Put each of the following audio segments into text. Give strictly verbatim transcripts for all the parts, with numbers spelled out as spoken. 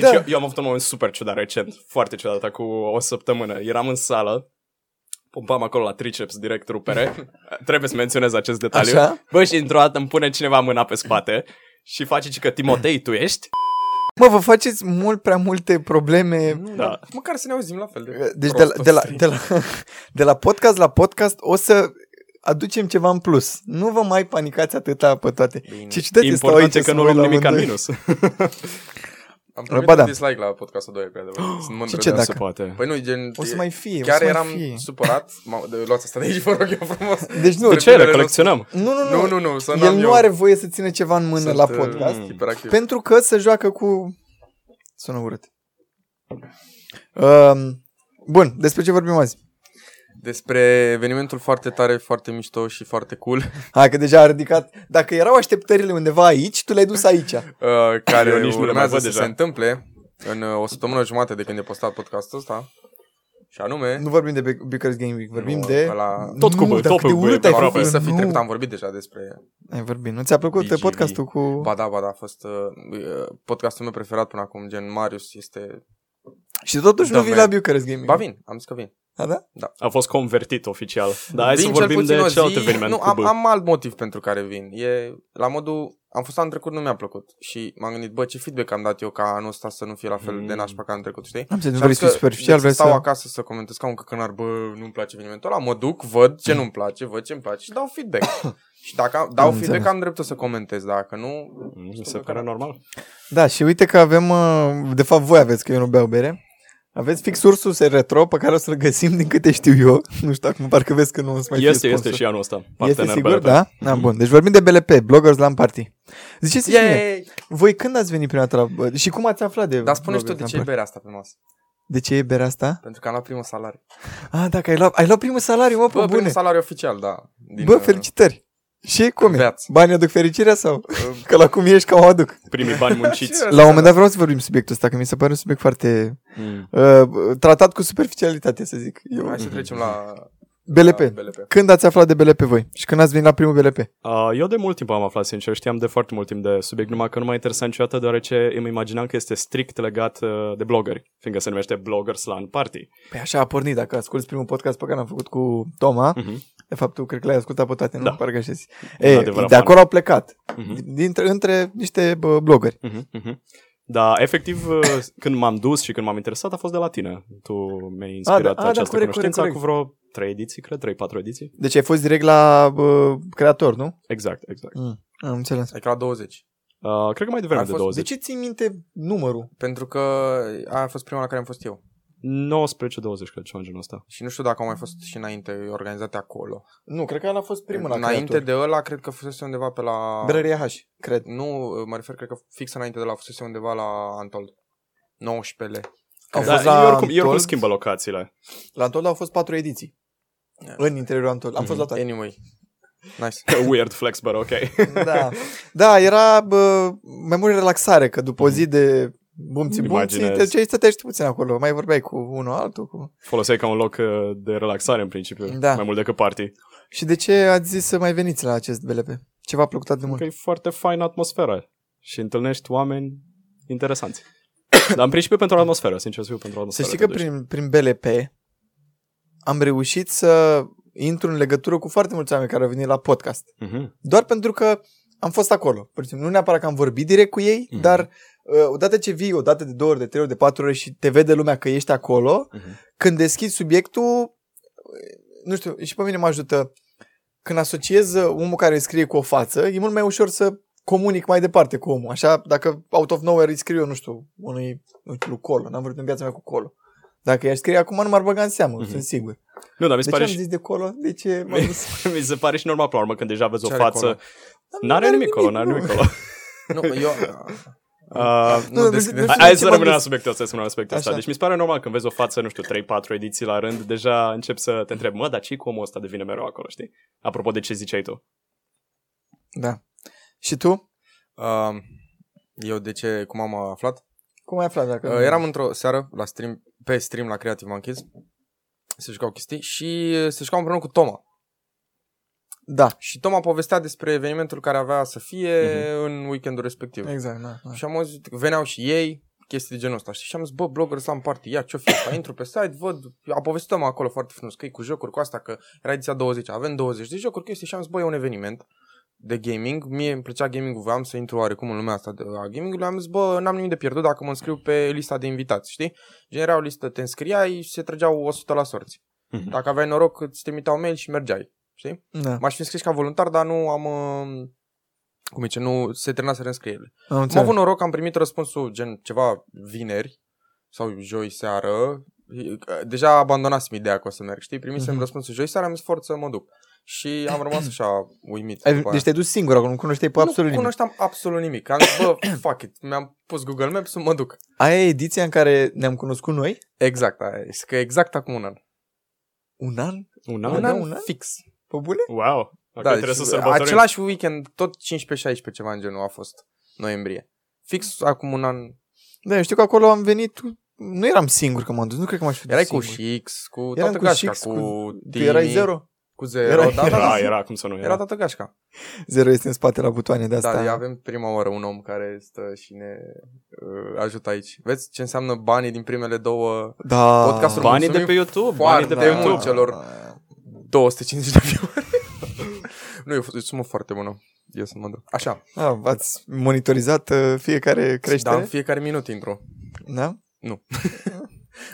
Deci da. eu, eu am avut un moment super ciudat recent, foarte ciudat, cu o săptămână. Eram în sală, pompam acolo la triceps, direct rupere. Trebuie să menționez acest detaliu. Așa? Bă, și într-o dată îmi pune cineva mâna pe spate și face cică, Timotei, tu ești? Mă, vă faceți mult prea multe probleme. Nu, da. Măcar să ne auzim la fel. De deci de la, de, la, de, la, de la podcast la podcast o să aducem ceva în plus. Nu vă mai panicați atâta pe toate. Ce ciudate stau aici că nu luăm nimic în minus. Am primit un dislike la podcastul doi, pe adevărat. Sunt mândru de asta. Păi nu, gen... O să mai fie, chiar o să eram mai fie. Supărat. Luați asta de aici, vă rog eu frumos. Deci nu, de ce le colecționăm? Nu, nu, nu. nu, nu, nu El nu are voie să țină ceva în mână sunt, la podcast. Uh, pentru că se joacă cu... Sună urât. Uh, bun, despre ce vorbim azi? Despre evenimentul foarte tare, foarte mișto și foarte cool. Hai că deja a ridicat. Dacă erau așteptările undeva aici, tu le-ai dus aici. uh, Care eu nici urmează nu să deja. se întâmple în o săptămână jumate de când e postat podcastul ăsta. Și anume, nu vorbim de București Game Week, vorbim nu, de la... Tot cu bă, tot cu bă să fi trecut, am vorbit deja despre... Ai vorbit, nu ți-a plăcut B G V. Podcastul cu... Ba da, ba da, a fost uh, podcastul meu preferat până acum, gen Marius este... Și totuși nu vii la București Game Week. Ba vin, am zis că vin. A, da? Da. A fost convertit oficial. Da, hai să vorbim de celălalt eveniment. Nu, am, am alt motiv pentru care vin. E la modul, am fost anul trecut, nu mi-a plăcut. Și m-am gândit, bă, ce feedback am dat eu ca anul ăsta să nu fie la fel mm. de nașpa ca anul trecut, știi? Am să nu vrei să fii superficial, vrei să... Stau acasă să comentez ca un căcănar, bă, nu-mi place evenimentul ăla, mă duc, văd ce nu-mi place, văd ce-mi place și dau feedback. Și dacă am, dau feedback, am dreptul să comentez, dacă nu... Mi se pare normal. Da, și uite că avem, de fapt voi aveți, că eu nu beau bere. Aveți fix Ursus Retro, pe care o să-l găsim din câte știu eu. Nu știu acum, parcă vezi că nu o să mai fie sponsor. Este, este și anul ăsta. Este sigur, B L P. Da? Da, bun. Deci vorbim de B L P, Bloggers Lamp Party. Ziceți și mie, voi când ați venit prima dată la... Și cum ați aflat de... Dar spune-și tu de ce e berea asta pe masă. De ce e berea asta? Pentru că am luat primul salariu. Ah, dacă ai luat, ai luat primul salariu, mă, pe bă, bune. Primul salariu oficial, da. Din, bă, felicitări. Și cum e? Banii aduc fericirea sau? Că la cum ești, cam o aduc. Primii bani munciți. La un moment dat vreau să vorbim subiectul ăsta, că mi se pare un subiect foarte... Mm. Uh, tratat cu superficialitate, să zic. Eu... Hai să trecem la... B L P. La B L P. Când ați aflat de B L P voi? Și când ați venit la primul B L P? Uh, eu de mult timp am aflat, sincer. Știam de foarte mult timp de subiect, numai că nu m-a interesat niciodată, deoarece îmi imaginam că este strict legat de bloggeri, fiindcă se numește Bloggers Lamp Party. Păi așa a pornit, dacă asculti primul podcast pe care am făcut cu Toma... Mm-hmm. De fapt, tu cred că l-ai ascultat pe toate, nu? Da. Parcă așa zi. Ei, de acolo au plecat. Uh-huh. Dintre, între niște blogări. Uh-huh. Uh-huh. Da, efectiv, când m-am dus și când m-am interesat, a fost de la tine. Tu mi-ai inspirat a, da, această a, da, corect, cunoștință corect, corect. Cu vreo trei ediții, cred, trei patru ediții. Deci ai fost direct la uh, creator, nu? Exact, exact. Mm, am înțeles. Ai la douăzeci. Uh, cred că mai devreme de douăzeci. De ce ții minte numărul? Pentru că a fost prima la care am fost eu. nouăsprezece douăzeci, cred, ceva în genul ăsta. Și nu știu dacă au mai fost și înainte organizate acolo. Nu, cred că ăla a fost primul la înainte creator. De ăla, cred că fusese undeva pe la... Berăria H, cred. Nu, mă refer, cred că fix înainte de la fusese undeva la Antold. nouăsprezece Au da, fost la eu oricum, eu oricum schimbă locațiile. La Antold au fost patru ediții. Yeah. În interiorul Antold. Am mm-hmm. fost la toate. Anyway. Nice. Weird flex, but ok. Da. Da, era bă, mai mult relaxare, că după o zi de... Bumții, bumții, te stăteai puțin acolo. Mai vorbeai cu unul, altul cu... Foloseai ca un loc de relaxare în principiu, da. Mai mult decât party. Și de ce ați zis să mai veniți la acest B L P? Ce v-a plăcut atât de mult? Că e foarte faină atmosfera și întâlnești oameni interesanți. Dar în principiu pentru atmosferă, sincer să fiu pentru atmosferă. Să știi că prin, prin B L P am reușit să intru în legătură cu foarte mulți oameni care au venit la podcast. Mm-hmm. Doar pentru că am fost acolo. Nu neapărat că am vorbit direct cu ei, mm-hmm. dar... Odată ce vii, odată de două ori, de trei ori, de patru ori și te vede lumea că ești acolo, uh-huh. când deschizi subiectul, nu știu, și pe mine mă ajută. Când asociez omul care scrie cu o față, e mult mai ușor să comunic mai departe cu omul. Așa, dacă out of nowhere îi scriu, nu știu, unui, nu știu, Colo, n-am vorbit în viața mea cu Colo. Dacă i-aș scrie acum, nu m-ar băga în seamă, uh-huh. sunt sigur. Nu, dar mi se pare și... de ce am zis de Colo? De ce m-am zis? Mi se pare și normal, pe la urmă, când deja vezi ce o față. N-are nimic Colo, n-are nimic Colo. Nu, eu... Uh, nu, nu, deschide. Deschide. Hai să rămânem la subiectul ăsta, să rămânem la subiectul ăsta. Deci mi se pare normal când vezi o față, nu știu, trei patru ediții la rând, deja încep să te întreb, mă, dar ce-i cu omul ăsta devine mereu acolo, știi? Apropo de ce ziceai tu. Da. Și tu? Uh, eu de ce, cum am aflat? Cum ai aflat? Dacă uh, eram într-o seară la stream, pe stream la Creative Monkeys, se jucau chestii și se jucau împreună cu Toma. Da. Și Toma povestea despre evenimentul care avea să fie mm-hmm. în weekendul respectiv. Exact, da, da. Și am auzit că veneau și ei, chestii de genul ăsta. Și am zis, bă, Bloggers Lamp Party, ia ce-o fi, intru pe site, văd, apovestăm acolo foarte frumos că e cu jocuri, cu asta, că era ediția douăzeci, avem douăzeci de jocuri, chestii, și am zis, bă, e un eveniment de gaming, mie îmi plăcea gaming-ul, voiam să intru oarecum în lumea asta a gaming-ului, am zis, bă, n-am nimic de pierdut dacă mă înscriu pe lista de invitați, știi? Genera o listă, te înscriai și se trăgeau o sută la sorți. Mm-hmm. Dacă aveai noroc, îți trimiteau mail și mergeai, știi? Da. M-aș fi înscris ca voluntar, dar nu am... Uh... cum e ce, nu se terminase reînscrierile. Am, am avut noroc, am primit răspunsul gen ceva vineri sau joi seară. Deja abandonasem ideea că o să merg, știi? Primisem mm-hmm. răspunsul joi seară, am zis forță să mă duc. Și am rămas așa uimit. Ai, deci te-ai dus singur, nu cunoșteai pe absolut nimic. Nu cunoșteam absolut nimic. Am zis, bă, fuck it, mi-am pus Google Maps să mă duc. Aia e ediția în care ne-am cunoscut noi? Exact, aia e. Că exact acum un an. Un an? Un an? Un an, un an? Fix. Pe bune? Wow. Da, deci, același weekend, tot cincisprezece șaisprezece ceva în genul a fost, noiembrie. Fix acum un an. Da, eu știu că acolo am venit, nu eram singur că m-am dus, nu cred că m-aș fi dus. Erai singur. Cu Shix, cu eram toată cu gașca, Shix, cu, cu Tini. Erai zero? Cu zero, era, da, era, da, era, cum să nu era. Era toată gașca. Zero este în spate la butoane, de asta. Da, avem prima oară un om care stă și ne uh, ajută aici. Vezi ce înseamnă banii din primele două da. Podcasturi? Banii de pe YouTube, banii de pe YouTube. Da, celor da. două sute cincizeci de view-uri. Nu, e o sumă foarte bună. Eu să mă duc. Așa. A, v-ați monitorizat fiecare creștere? Da, în fiecare minut intru. Da? Nu.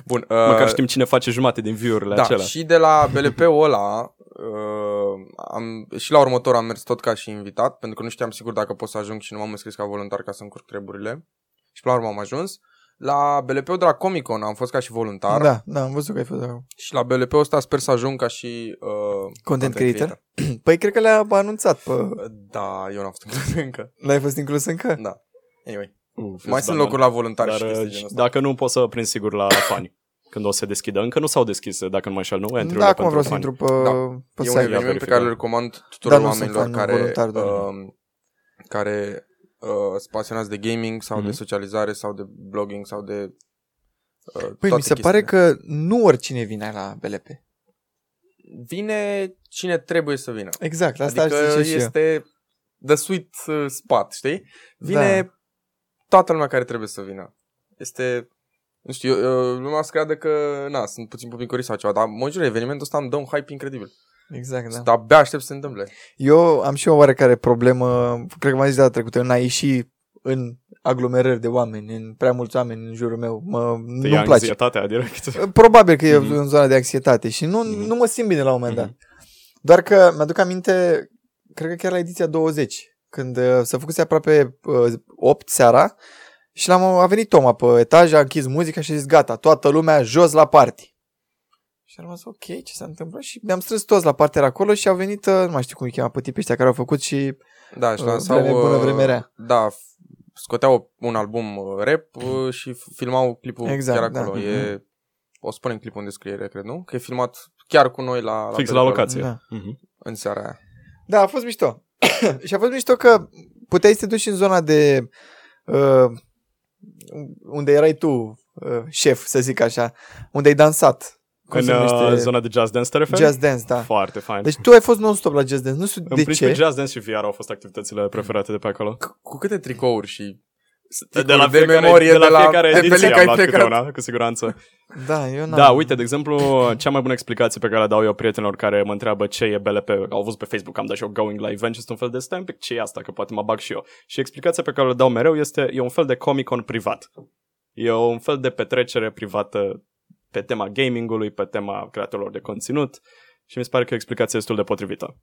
Bun. Uh, Măcar știm cine face jumate din view-urile da, acelea. Și de la B L P-ul ăla, uh, am, și la următor am mers tot ca și invitat, pentru că nu știam sigur dacă pot să ajung și nu m-am înscris ca voluntar ca să-mi curc treburile. Și până la urmă am ajuns. La B L P-ul de la Comic-Con am fost ca și voluntar. Da, da, am văzut că ai fost acolo. Și la B L P-ul ăsta sper să ajung ca și uh, content, content creator. creator. Păi cred că le-a anunțat pe... Da, eu n-am fost inclus încă. L-ai fost inclus încă? Da. Anyway. Uf, mai sunt locuri la voluntari dar, și chestii genul ăsta. Dacă nu, pot să prind sigur la fani. Când o să se deschidă. Încă nu s-au deschis, dacă nu mă înșel, nu? Entry-ul da, acum vreau să intru pe... Da. Pe e un eveniment pe care îl recomand tuturor da, oamenilor care... Voluntar, uh, care... Uh, pasionați de gaming sau mm-hmm. de socializare sau de blogging sau de uh, păi mi se pare că nu oricine vine la B L P. Vine cine trebuie să vină. Exact, la asta adică aș zice și este eu. The sweet spot, știi? Vine da. Toată lumea care trebuie să vină. Este, nu știu, eu, lumea se crede că na, sunt puțin pupincori sau ceva, dar mă jur, evenimentul ăsta îmi dă un hype incredibil. Exact, da. Abia aștept să se întâmple. Eu am și o oarecare problemă, cred că m-am zis data trecută, în a ieși în aglomerări de oameni, în prea mulți oameni în jurul meu, mă, nu-mi place. Anxietatea direct. Probabil că e mm-hmm. în zona de anxietate și nu, mm-hmm. nu mă simt bine la un moment dat. Mm-hmm. Doar că mi-aduc aminte, cred că chiar la ediția douăzeci, când uh, s-a făcut aproape uh, opt seara și l-am, a venit Toma pe etaj, a închis muzica și a zis gata, toată lumea jos la party. Și am rămas, ok, ce s-a întâmplat? Și ne-am strâns toți la partea acolo și au venit, nu mai știu cum îi chema, pe tipii ăștia care au făcut și da, și lansau, bună vreme rea. Da, scoteau un album rap și filmau clipul exact, chiar acolo. Da. E, o spunem clipul în descriere, cred, nu? Că e filmat chiar cu noi la... Fix la, la locație. Da. În seara aia. Da, a fost mișto. Și a fost mișto că puteai să te duci în zona de... Uh, unde erai tu, uh, șef, să zic așa, unde ai dansat. În uh, zona de Just Dance, te referi? Just Dance, da. Foarte fain. Deci tu ai fost non-stop la Just Dance, nu știu de ce. În principiu Just Dance și V R au fost activitățile preferate de pe acolo. C- cu câte tricouri și tricuri de, la de fiecare, memorie, de la, de la fiecare ediție am luat câte una, cu siguranță. Da, eu n-am. Da, uite, de exemplu, cea mai bună explicație pe care le dau eu prietenilor care mă întreabă ce e B L P, au văzut pe Facebook, am dat și eu going la event și sunt un fel de stai pic, ce e asta, că poate mă bag și eu. Și explicația pe care le dau mereu este, e un fel de Comic-Con privat. E un fel de petrecere privată pe tema gamingului, pe tema creatorilor de conținut și mi se pare că explicația este destul de potrivită.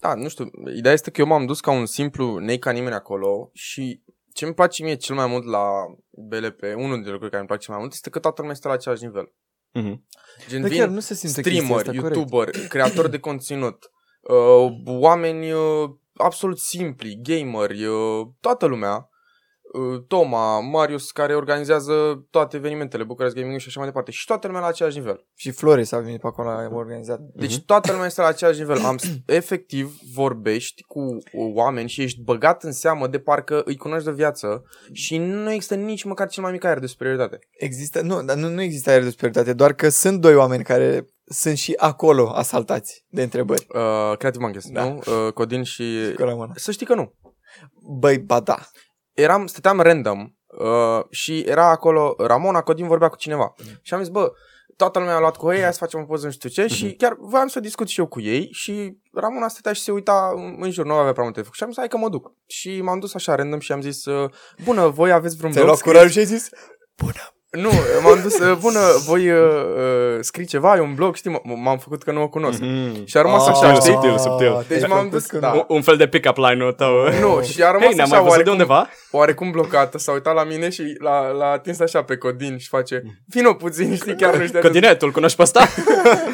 Da, nu știu, ideea este că eu m-am dus ca un simplu nei ca nimeni acolo și ce îmi place mie cel mai mult la B L P, unul dintre lucruri care îmi place mai mult este că toată lumea este la același nivel. Mm-hmm. Gen dar chiar nu se simte streamer, asta, youtuber, creator de conținut, uh, oameni uh, absolut simpli, gameri, uh, toată lumea. Toma, Marius, care organizează toate evenimentele, București Gaming și așa mai departe. Și toată lumea la același nivel. Și Floris a venit pe acolo, a organizat. Deci toată lumea este la același nivel. Am, efectiv vorbești cu oameni și ești băgat în seamă de parcă îi cunoști de viață și nu există nici măcar cel mai mic aer de superioritate. Există, nu, dar nu, nu există aer de superioritate, doar că sunt doi oameni care sunt și acolo asaltați de întrebări. Uh, Creative Monkeys, da. Nu? Uh, Codin și... și să știi că nu. Băi, ba da. Eram, stăteam random Uh, și era acolo Ramona, Codin vorbea cu cineva. Mm. Și am zis, bă, toată lumea a luat cu ei, hai să facem o poză, nu știu ce, mm-hmm. și chiar voiam să discut și eu cu ei și Ramona stătea și se uita în jur, nu avea prea multe făcut și am zis, hai că mă duc. Și m-am dus așa random și am zis, bună, voi aveți vreun blog? Te-ai luat curaj și ai zis, bună. Nu, m-am dus, bună, voi uh, scrii ceva, e un blog, știi, m- m-am făcut că nu o cunosc. Mm-hmm. Și a rămas așa, știi? Subtil, subtil. Deci m-am dus, da. Un fel de pick-up line-ul tău. Nu, și a rămas hey, așa, oarecum, de undeva? oarecum blocată, s-a uitat la mine și l-a, l-a atins așa pe Codin și face, vino puțin, știi, chiar nu știu. Codine, tu-l cunoști pe ăsta?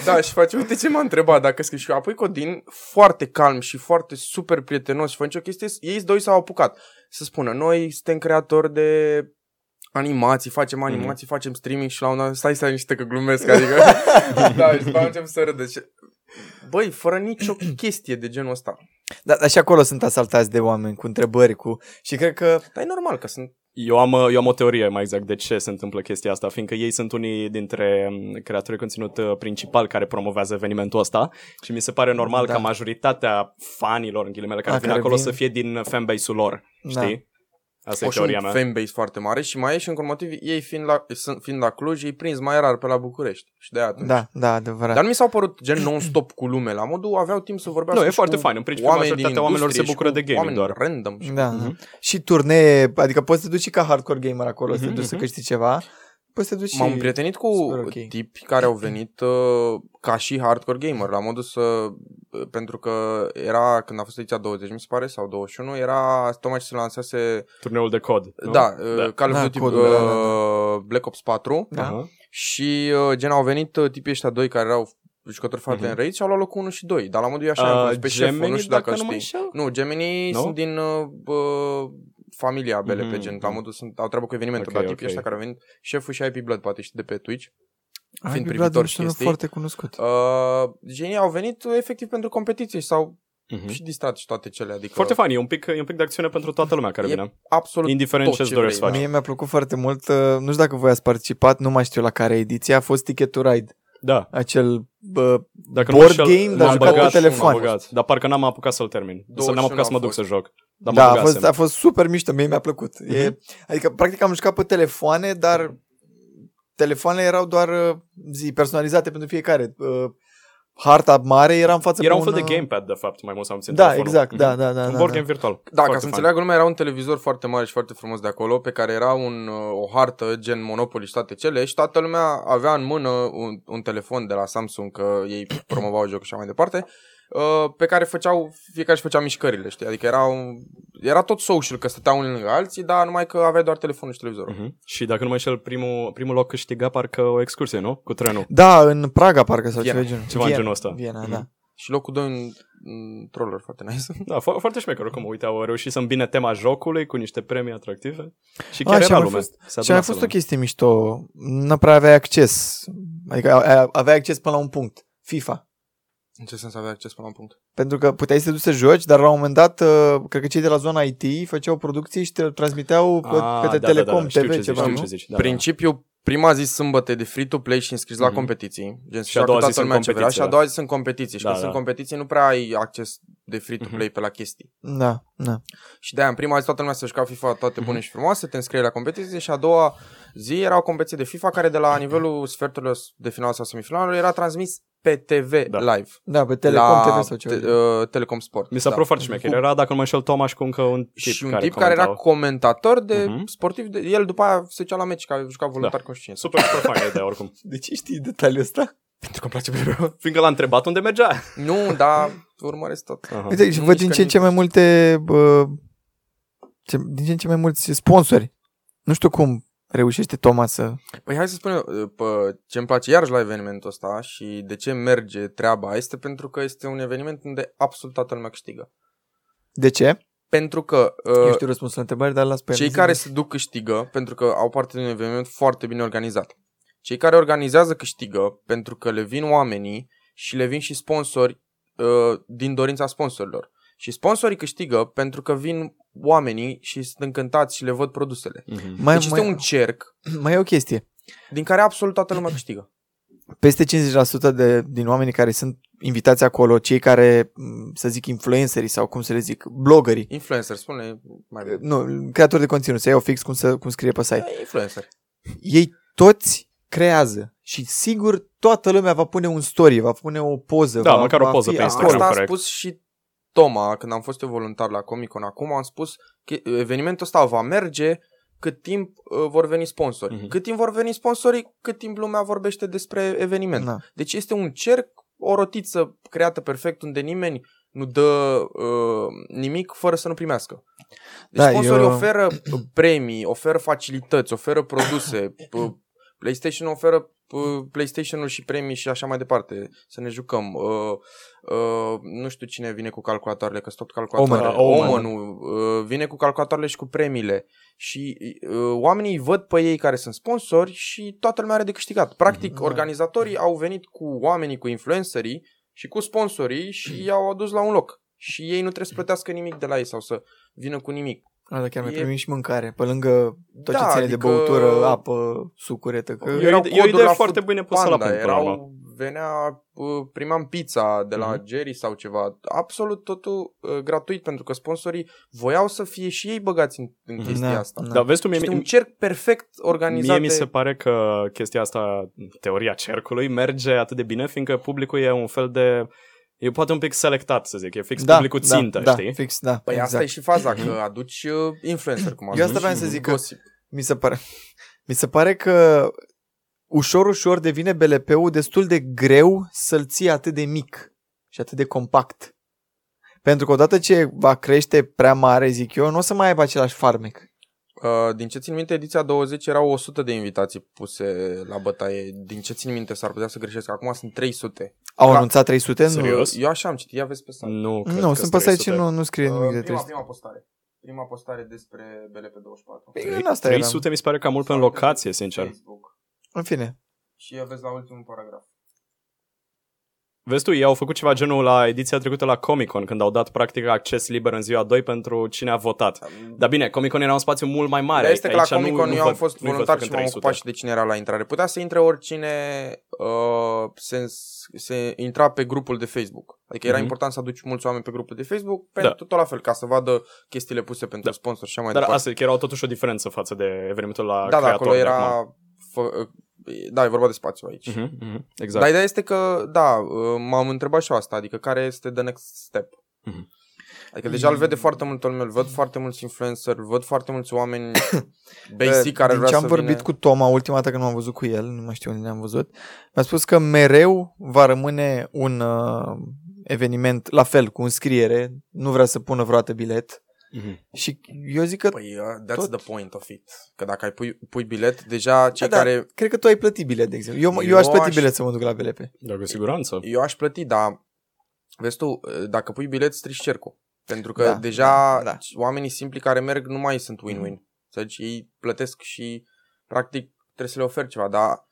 Da, și face, uite ce m-a întrebat dacă scrii. Și apoi Codin, foarte calm și foarte super prietenos și face o chestie, ei doi s-au apucat să spună, noi suntem creatori de... animații, facem animații, mm-hmm. facem streaming și la un an, stai, stai niște că glumesc, adică, da, și facem să râdă. Băi, fără nicio chestie de genul ăsta. Da, dar și acolo sunt asaltați de oameni cu întrebări, cu, și cred că, dar e normal că sunt. Eu am, eu am o teorie mai exact de ce se întâmplă chestia asta, fiindcă ei sunt unii dintre creatorii conținut principal care promovează evenimentul ăsta și mi se pare normal da. Ca majoritatea fanilor, în ghilimele, care, da, vin care acolo vin... să fie din fanbase-ul lor, știi? Da. Asta o și un fanbase foarte mare și mai e și încă un motiv, ei fiind la, fiind la Cluj, ei prins mai rar pe la București și de atunci. Da, da, adevărat. Dar mi s-au părut gen non-stop cu lume, la modul aveau timp să vorbească. Nu, e foarte fain, în principiu majoritatea oamenilor se bucură de gaming doar. Random. Și, da, cu... uh-huh. și turnee, adică poți să te duci și ca hardcore gamer acolo, uh-huh, să te duci uh-huh. să câștigi ceva. Poți să te duci. M-am prietenit cu okay. tipi care au venit uh, ca și hardcore gamer, la modul să... Pentru că era, când a fost ediția douăzeci, mi se pare, sau douăzeci și unu, era, tocmai și se lansase... Turneul de C O D, nu? Da, da. Call of Duty, da, uh, da, da. Black Ops patru, da. Și uh, gen au venit uh, tipii ăștia doi care erau jucători foarte în raid și au luat locul unu și doi, dar la modul eu așa, uh, pe șeful, nu știu dacă, dacă știi. Nu, Geminii no? sunt din... Uh, uh, familia B L P, mm-hmm. gen, la modul sunt, au treabă cu evenimentul, okay, dar tipii okay. ăștia care au venit, șeful și I P Blood, poate și de pe Twitch, I P fiind privitor și chestii, foarte cunoscut. Uh, genii au venit efectiv pentru competiții sau mm-hmm. și distrat și toate cele. Adică... Foarte fain, e un pic, e un pic de acțiune pentru toată lumea care e vine. Absolut indiferent ce-ți doresc să faci. Mie mi-a plăcut foarte mult, nu știu dacă voi ați participat, nu mai știu la care ediție, a fost Ticket to Ride. Da. Acel bă, dacă board nu game, dar jucat pe telefon. Dar parcă n-am apucat să-l termin. Să n-am apucat să mă duc să joc. Dar da, a fost, a fost super mișto, mie mi-a plăcut. Mm-hmm. E, adică, practic am jucat pe telefoane, dar telefoanele erau doar zi, personalizate pentru fiecare. Uh, harta mare era în față. Era un fel un, de gamepad, de fapt, mai mult sau puțin. Da, telefonul. Exact, mm-hmm. da, da, da. Un board game da, virtual. Da, ca să înțeleagă lumea, era un televizor foarte mare și foarte frumos de acolo, pe care era un, o hartă gen Monopoly și toate cele și toată lumea avea în mână un, un telefon de la Samsung, că ei promovau jocul și așa mai departe. Pe care făceau, fiecare și făcea mișcările, știi? Adică era, un, era tot social, că stăteau unii lângă alții, dar numai că aveai doar telefonul și televizorul. Uh-huh. Și dacă nu mă înșel, primul, primul loc câștiga parcă o excursie, nu? Cu trenul. Da, în Praga parcă sau Viena. Ceva, ceva în genul ăsta. Viena, uh-huh. da. Și locul doi în troller, foarte nice. Da, fo- foarte șmecă, oricum, uite, au reușit să îmbine tema jocului cu niște premii atractive și chiar a, era lumea. Și a mai fost o chestie mișto, nu prea aveai acces, adică aveai acces până la un punct, FIFA. În ce sens avea acces până la un punct? Pentru că puteai să te duci să joci, dar la un moment dat, cred că cei de la zona I T făceau producții și te transmiteau pe, ah, pe da, Telecom da, da, da. Știu T V, ce ceva, zici, nu? Zici, da, principiul, prima zi sâmbătă de free-to-play și înscris mm-hmm. la competiții. Gen, și, a doua zi sunt competiții, și a doua zi sunt competiții. Și da, când da. Sunt competiții, nu prea ai acces de free-to-play mm-hmm. pe la chestii. Da, da. Și de-aia, în prima zi, toată lumea se juca FIFA, toate bune mm-hmm. și frumoase, te înscrie la competiții și a doua zi era o competiție de FIFA care de la nivelul sferturilor de final sau semifinalelor era transmis pe T V da. Live. Da, pe Telecom la T V sau ceva. Te, uh, Telecom Sport. Mi s-a da. Părut foarte șmecher. Era, dacă nu mă înșel, Toma și cu încă un tip și un care tip comentau. Care era comentator de uh-huh. sportiv. De, el după aia se ducea la meci, că a jucat voluntar da. Conștient. Super, super fain ideea, oricum. De ce știi detaliul ăsta? Pentru că îmi place mereu. Fiindcă l-a întrebat unde mergea. Nu, dar urmăresc tot. Uh-huh. Uite, și văd din ce în ce mai multe... Uh, ce, din ce în ce mai mulți sponsori. Nu știu cum reușește Thomas să... Păi hai să spun eu, pă, ce îmi place iarăși la evenimentul ăsta și de ce merge treaba este pentru că este un eveniment unde absolut toată lumea câștigă. De ce? Pentru că uh, eu știu răspunsul la întrebare, dar las pe cei care se duc câștigă pentru că au parte din un eveniment foarte bine organizat. Cei care organizează câștigă pentru că le vin oamenii și le vin și sponsori uh, din dorința sponsorilor. Și sponsorii câștigă pentru că vin oamenii și sunt încântați și le văd produsele. Mm-hmm. Mai, deci este mai, un cerc. Mai e o chestie. Din care absolut toată lumea câștigă. Peste cincizeci la sută de, din oamenii care sunt invitați acolo cei care, să zic, influencerii sau cum să le zic, bloggerii. Influencer, spune mai bine. Nu, creatori de conținut, să iau fix cum, să, cum scrie pe site. Influencer. Ei toți creează și sigur toată lumea va pune un story, va pune o poză. Da, va, măcar va o poză pe Instagram, corect. Asta a spus și Toma, când am fost eu voluntar la Comic-Con acum, am spus că evenimentul ăsta va merge cât timp uh, vor veni sponsori. Mm-hmm. Cât timp vor veni sponsorii, cât timp lumea vorbește despre eveniment. Da. Deci este un cerc, o rotiță creată perfect unde nimeni nu dă uh, nimic fără să nu primească. Deci da, sponsorii eu... oferă premii, oferă facilități, oferă produse. PlayStation oferă PlayStation-ul și premii și așa mai departe. Să ne jucăm. Uh, uh, nu știu cine vine cu calculatoarele, că sunt tot calculatoarele. Omen, Omen. Omenul, uh, vine cu calculatoarele și cu premiile. Și uh, oamenii văd pe ei care sunt sponsori și toată lumea are de câștigat. Practic, mm-hmm. organizatorii au venit cu oamenii, cu influencerii și cu sponsorii și i-au adus la un loc. Și ei nu trebuie să plătească nimic de la ei sau să vină cu nimic. A, da, chiar mai e... primim și mâncare, pe lângă tot da, ce ține adică... de băutură, apă, sucuretă. Că... E o idee foarte bine pusă la punct. Erau, venea, primeam pizza de la mm-hmm. Jerry sau ceva, absolut totul uh, gratuit, pentru că sponsorii voiau să fie și ei băgați în, în chestia da, asta. Da. Da, vezi tu, mie, un cerc perfect organizat. Mie mi se pare că chestia asta, teoria cercului, merge atât de bine, fiindcă publicul e un fel de... E poate un pic selectat, să zic, e fix da, publicul da, țintă, da, știi? Da, fix, da. Păi exact. Asta e și faza, că aduci influencer, cum am zis. Eu asta vreau să zic, gossip. Că mi se pare, mi se pare că ușor, ușor devine B L P-ul destul de greu să-l ții atât de mic și atât de compact. Pentru că odată ce va crește prea mare, zic eu, nu o să mai aibă același farmec. Din ce țin minte, ediția douăzeci erau o sută de invitații puse la bătaie. Din ce țin minte, s-ar putea să greșesc. Acum sunt trei sute. Au la... anunțat trei sute? Serios? Nu. Eu așa am citit, ia vezi pe site. Nu, cred nu că sunt pe site și nu, nu scrie uh, nimic de trei sute. Prima, prima postare. Prima postare despre B L P douăzeci și patru. Bine, în asta trei sute eram. Mi se pare cam mult pe locație, sincer. Facebook. În fine. Și ia vezi la ultimul paragraf. Vezi tu, ei au făcut ceva genul la ediția trecută la Comic-Con, când au dat practic acces liber în ziua doi pentru cine a votat. Dar bine, Comic-Con era un spațiu mult mai mare. Dar este că la Comic-Con nu, eu nu am fost voluntar și m-am ocupat și de cine era la intrare. Putea să intre oricine, uh, se, se intra pe grupul de Facebook. Adică era mm-hmm. important să aduci mulți oameni pe grupul de Facebook pentru da. Tot la fel, ca să vadă chestiile puse pentru da. Sponsor și așa mai Dar departe. Dar asta era totuși o diferență față de evenimentul la da, creator. Da, da, acolo era... Da, e vorba de spațiu aici. Uh-huh, uh-huh, exact. Dar ideea este că, da, m-am întrebat și asta, adică care este the next step. Uh-huh. Adică deja îl vede foarte multă lume, îl văd foarte mulți influenceri, îl văd foarte mulți oameni basic care vrea să vină. Din ce am vorbit vine... cu Toma, ultima dată când m-am văzut cu el, nu mai știu unde ne-am văzut, mi-a spus că mereu va rămâne un uh, eveniment la fel, cu înscriere, nu vrea să pună vreodată bilet. Mm-hmm. Și eu zic că păi, uh, that's tot... the point of it. Că dacă ai pui, pui bilet, deja cei da, care... Da, cred că tu ai plătit bilet, de exemplu. Eu, eu, eu aș plăti aș... bilet să mă duc la B L P. Da, cu siguranță. Eu aș plăti, dar vezi tu, dacă pui bilet, strici cercul. Pentru că da, deja da, da. Oamenii simpli care merg nu mai sunt win-win. Mm-hmm. Deci ei plătesc și practic trebuie să le oferi ceva, dar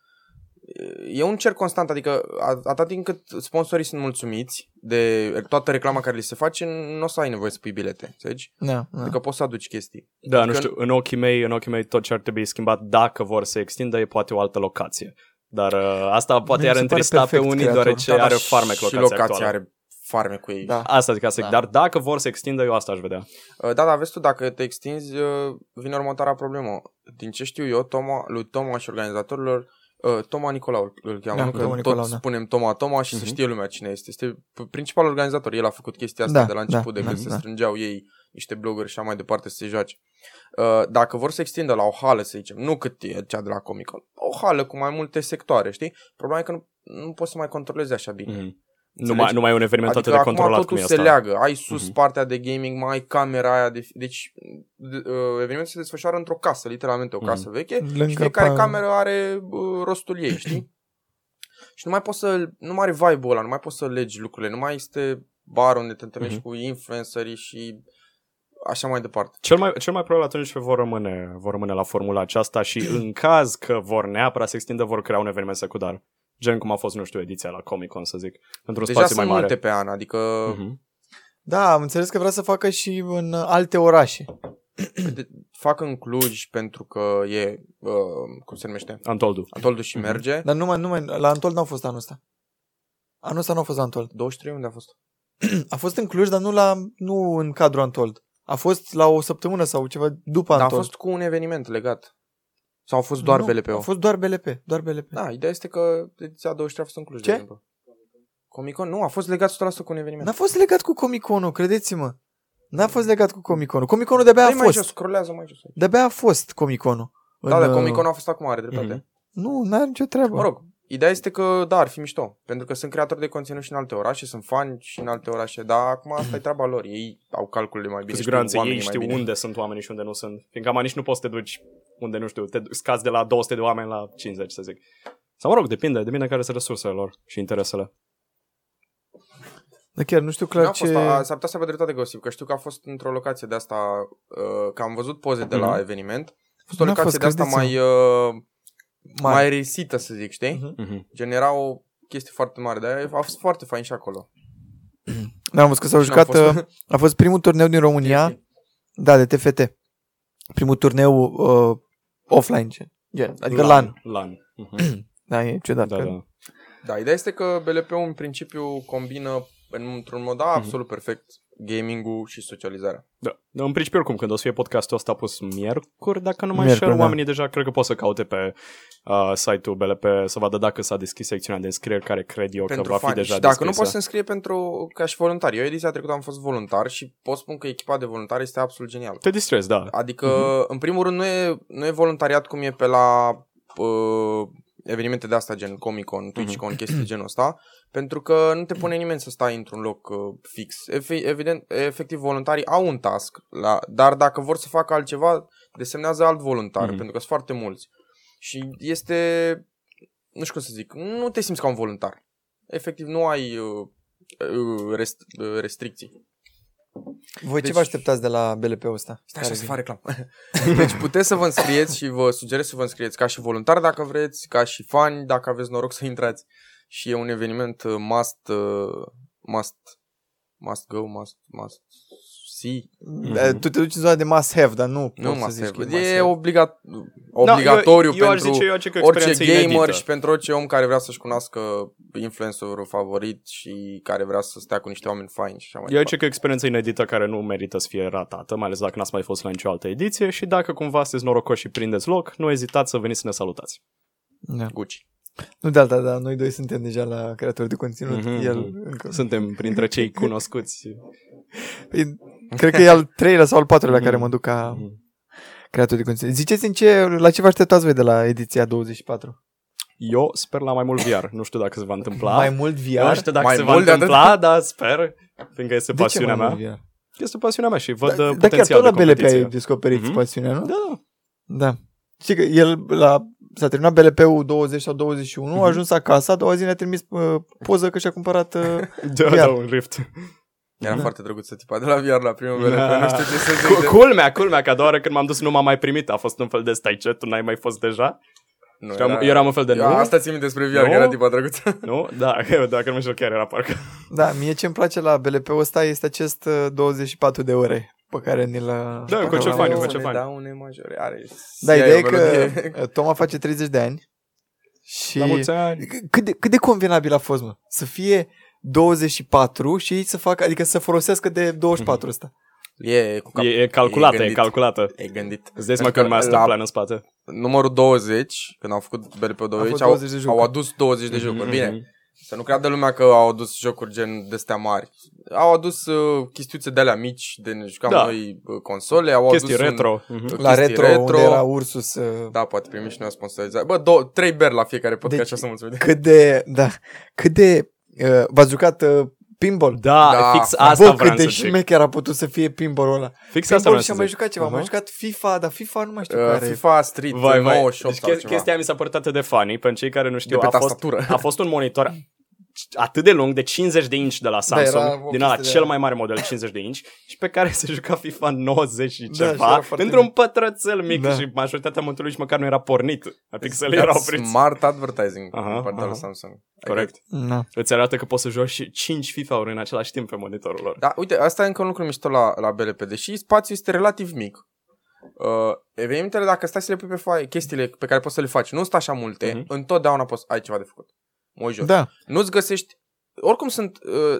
e un cerc constant, adică atât timp cât sponsorii sunt mulțumiți de toată reclama care li se face, nu o să ai nevoie să pui bilete, înțelegi? Da, da. Adică poți să aduci chestii. Da, adică nu știu, în ochii mei, în ochii mei tot ce ar trebui schimbat, dacă vor să extindă, e poate o altă locație. Dar uh, asta poate ar întrista pe unii, deoarece are farmec locația actuală. Și locația are farmec cu ei. Da. Asta adică, da. Dar dacă vor să extindă, eu asta aș vedea. Da, da, vezi tu, dacă te extinzi, vine următoarea problemă. Din ce știu eu, Toma, lui Toma și organizatorilor, Toma Nicolau îl cheamă, da, că Toma tot Nicolau, da. Spunem Toma, Toma și uh-huh. să știe lumea cine este. Este principalul organizator, el a făcut chestia asta da, de la început, da, de când da, se da. strângeau ei niște bloguri și așa mai departe să se joace. Dacă vor să extindă la o hală, să zicem, nu cât e cea de la Comic-Con, o hală cu mai multe sectoare, știi? Problema e că nu, nu poți să mai controlezi așa bine. Mm-hmm. Nu mai, nu mai e un eveniment adică atât de controlat cum e asta. Adică acum totul se leagă. Ai sus uh-huh. partea de gaming, mai ai camera aia. De, deci de, uh, evenimentul se desfășoară într-o casă, literalmente o casă uh-huh. veche. Lângă și fiecare pa... cameră are uh, rostul ei, știi? Și nu mai poți să, nu mai are vibe-ul ăla, nu mai poți să legi lucrurile. Nu mai este bar unde te întâlnești uh-huh. cu influencerii și așa mai departe. Cel mai, cel mai probabil atunci vor rămâne, vor rămâne la formula aceasta și în caz că vor neapărat să extindă, vor crea un eveniment secundar. Gen cum a fost, nu știu, ediția la Comic-Con, să zic, într-un deja spațiu mai mare. Deja sunt multe pe an, adică... Uh-huh. Da, am înțeles că vrea să facă și în alte orașe. Fac în Cluj pentru că e, uh, cum se numește? Antoldu. Antoldu și uh-huh. merge. Dar numai, numai, la Antold n-au fost anul ăsta. Anul ăsta nu a fost la Untold. douăzeci și trei unde a fost? A fost în Cluj, dar nu, la, nu în cadrul Untold. A fost la o săptămână sau ceva după Untold. Dar a fost cu un eveniment legat. Sau a fost doar nu, B L P? A fost doar B L P. Doar B L P. Da, ideea este că ediția douăzeci și trei a fost în Cluj. Ce? De Comic-Con? Nu, a fost legat o sută la sută cu un eveniment. N-a fost legat cu Comic-Conul, credeți-mă. N-a fost legat cu Comic-Conul. Comic-Conul de-abia a fost. Scrollează mai jos. De-abia a fost Comic-Conul. Da, în, dar Comic-Conul a fost acum, are dreptate. Mm-hmm. Nu, n-are nicio treabă. Mă rog, ideea este că, da, ar fi mișto. Pentru că sunt creatori de conținut și în alte orașe, sunt fani și în alte orașe, dar acum asta e treaba lor. Ei au calculele mai bine. Cu siguranță ei știu bine unde sunt oamenii și unde nu sunt. Fiindcă mai nici nu poți să te duci unde, nu știu, te scazi de la două sute de oameni la cincizeci, să zic. Sau mă rog, depinde, depinde care sunt resursele lor și interesele. Da, chiar nu știu clar ce... S-ar putea să aibă dreptate gosip, că știu că a fost într-o locație de asta, uh, că am văzut poze de la mm-hmm. eveniment. A fost o locație fost, de asta mai, uh, mai mai risită, să zic, știi? Mm-hmm. Gen era o chestie foarte mare, dar a fost foarte fain și acolo. Da, am văzut că s-au jucat, fost... a fost primul turneu din România, T F T. Da, de T F T. Primul turneu uh, offline, gen, adică LAN. LAN. Mm-hmm. Da, e ciudat. Da, că... da. da, ideea este că B L P-ul în principiu combină într-un mod absolut mm-hmm. perfect gaming-ul și socializarea. Da. Dar în principiu oricum, când o să fie podcastul ăsta pus miercuri, dacă nu mai știu, oamenii deja cred că pot să caute pe uh, site-ul B L P să vadă dacă s-a deschis secțiunea de înscrieri, care cred eu pentru că va fi deja deschisă. Dacă nu poți să înscrie pentru ca și voluntar. Eu ediția trecută am fost voluntar și pot spun că echipa de voluntari este absolut genială. Te distrezi, da. Adică, mm-hmm. în primul rând, nu e, nu e voluntariat cum e pe la... Uh, evenimente de asta gen Comic-Con, Twitch-Con, chestii genul ăsta, pentru că nu te pune nimeni să stai într-un loc uh, fix. Efe, evident, efectiv voluntarii au un task, la, dar dacă vor să facă altceva, desemnează alt voluntar, mm-hmm. pentru că sunt foarte mulți. Și este, nu știu cum să zic, nu te simți ca un voluntar. Efectiv nu ai uh, rest, uh, restricții. Voi deci, ce vă așteptați de la B L P-ul ăsta? Stai așa să fac reclamă. Deci puteți să vă înscrieți și vă sugerez să vă înscrieți ca și voluntari dacă vreți, ca și fani dacă aveți noroc să intrați. Și e un eveniment must, must, must go, must, must see. Mm-hmm. Tu te duci în zona de must have, dar nu Nu must să have, zici e obligat, obligatoriu no, eu, eu pentru zice, eu zice orice gamer inedită. Și pentru orice om care vrea să-și cunoască influencerul favorit și care vrea să stea cu niște oameni faini și așa mai. Eu zic că e o experiență inedită care nu merită să fie ratată, mai ales dacă n-ați mai fost la nicio altă ediție și dacă cumva sunteți norocoși și prindeți loc, nu ezitați să veniți să ne salutați. Da. Gucci. Nu de alta, dar noi doi suntem deja la creatori de conținut. Mm-hmm. El încă... Suntem printre cei cunoscuți. Cred că e al treilea sau al patrulea mm-hmm. care mă duc ca creator de conținut. Ziceți-mi ce, la ce vă așteptați voi de la ediția douăzeci și patru? Eu sper la mai mult V R. Nu știu dacă se va întâmpla. Mai mult V R? Nu știu dacă mai se va întâmpla, atât... dar sper. Fiindcă este de pasiunea mea. V R? Este pasiunea mea și văd da, potențial de competiție. Dar chiar tot la B L P competiție. Ai descoperit mm-hmm. pasiunea, nu? Da. Da. Știi că el la... S-a terminat B L P-ul douăzeci sau douăzeci și unu, a ajuns acasă, a doua zi ne-a trimis uh, poză că și-a cumpărat uh, da, V R. Da, un Rift. Era da. foarte drăguț să tipa de la V R la primul B L P, da. Nu știu ce să zic. Culmea, culmea, că a doua oară când m-am dus nu m-am mai primit, a fost un fel de stai ce, tu n-ai mai fost deja? Nu, era, am, eu eram un fel de eu, nu. Asta țin minte despre V R, no? Că era tipa drăguță. Nu? Da, dacă nu mă știu chiar era parcă. Da, mie ce-mi place la B L P-ul ăsta este acest douăzeci și patru de ore. Pe care ni l-a... Da, cu ce fani, cu ce fani. Da, unei majore. Are... Da, ideea e că Toma face treizeci de ani și... La mulți ani. Cât de, cât de convenabil a fost, mă? Să fie douăzeci și patru și ei să facă, adică să folosească de douăzeci și patru ăsta. E, cap... e, e calculată, e, gândit, e calculată. E gândit. Îți dai mă că mai stă plan în spate. Numărul douăzeci, când au făcut B L P douăzeci, au, au adus douăzeci de jocuri. Mm-hmm. Bine. Să nu creadă lumea că au adus jocuri gen de-astea mari. Au adus uh, chestiuțe de alea mici, de ne jucam da. noi uh, console, au chestii adus retro. Un, uh-huh. La retro, retro, unde era Ursus. Uh... Da, poate primi și noi sponsorizare. Bă, do- trei beri la fiecare podcast, deci, așa să mulțumim. Cât de, da, cât de, uh, v-ați jucat uh, pinball? Da, da, fix asta bă, vreau să zic. Bă, cât de șmecher a putut să fie pinball ăla. Fix pinball asta și am mai jucat ceva, uh-huh. am jucat FIFA, dar FIFA nu mai știu uh, care. FIFA Street, vai, vai. nouăzeci și opt deci, sau chestia ceva. Chestia mi s-a părut atât de funny, pentru cei care nu știu, a fost, a fost un monitor... atât de lung, de cincizeci de inch de la Samsung, da, din ala cel mai mare model cincizeci de inch și pe care se juca FIFA nouăzeci și da, ceva, într-un mic. Pătrățel mic da. Și majoritatea montului și măcar nu era pornit. Pixelii erau priți. Smart advertising din partea lui Samsung. Corect. Da. Îți arată că poți să joci și cinci FIFA-uri în același timp pe monitorul lor. Da, uite, asta e încă un lucru mișto la, la B L P, deși spațiul este relativ mic. Uh, evenimentele, dacă stai să le pui pe foaie, chestiile pe care poți să le faci, nu sunt așa multe, uh-huh. întotdeauna poți ai ceva de făcut. Da. Nu-ți găsești oricum sunt, uh,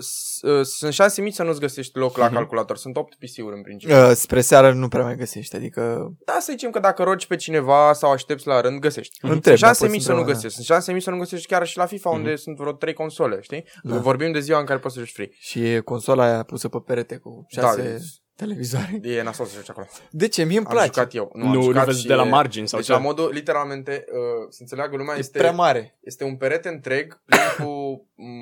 uh, sunt șanse mici să nu-ți găsești loc la calculator. Sunt opt P C-uri în principiu. Uh, spre seară nu prea mai găsești, adică... Da, să zicem că dacă rogi pe cineva sau aștepți la rând, găsești. Întreb, sunt șanse mici să nu găsești. Sunt șanse mici să nu găsești chiar și la FIFA, uh-huh. unde sunt vreo trei console, știi? Da. Vorbim de ziua în care poți să joci free. Și e consola aia pusă pe perete cu șase... Da, televizoare. E nasol să joci acolo. De ce? Mie îmi place. Am jucat eu. Nu, nu, nu vezi de la margini sau deci ce? La modul, literalmente, uh, să înțeleagă lumea, e este... prea mare. Este un perete întreg, plin cu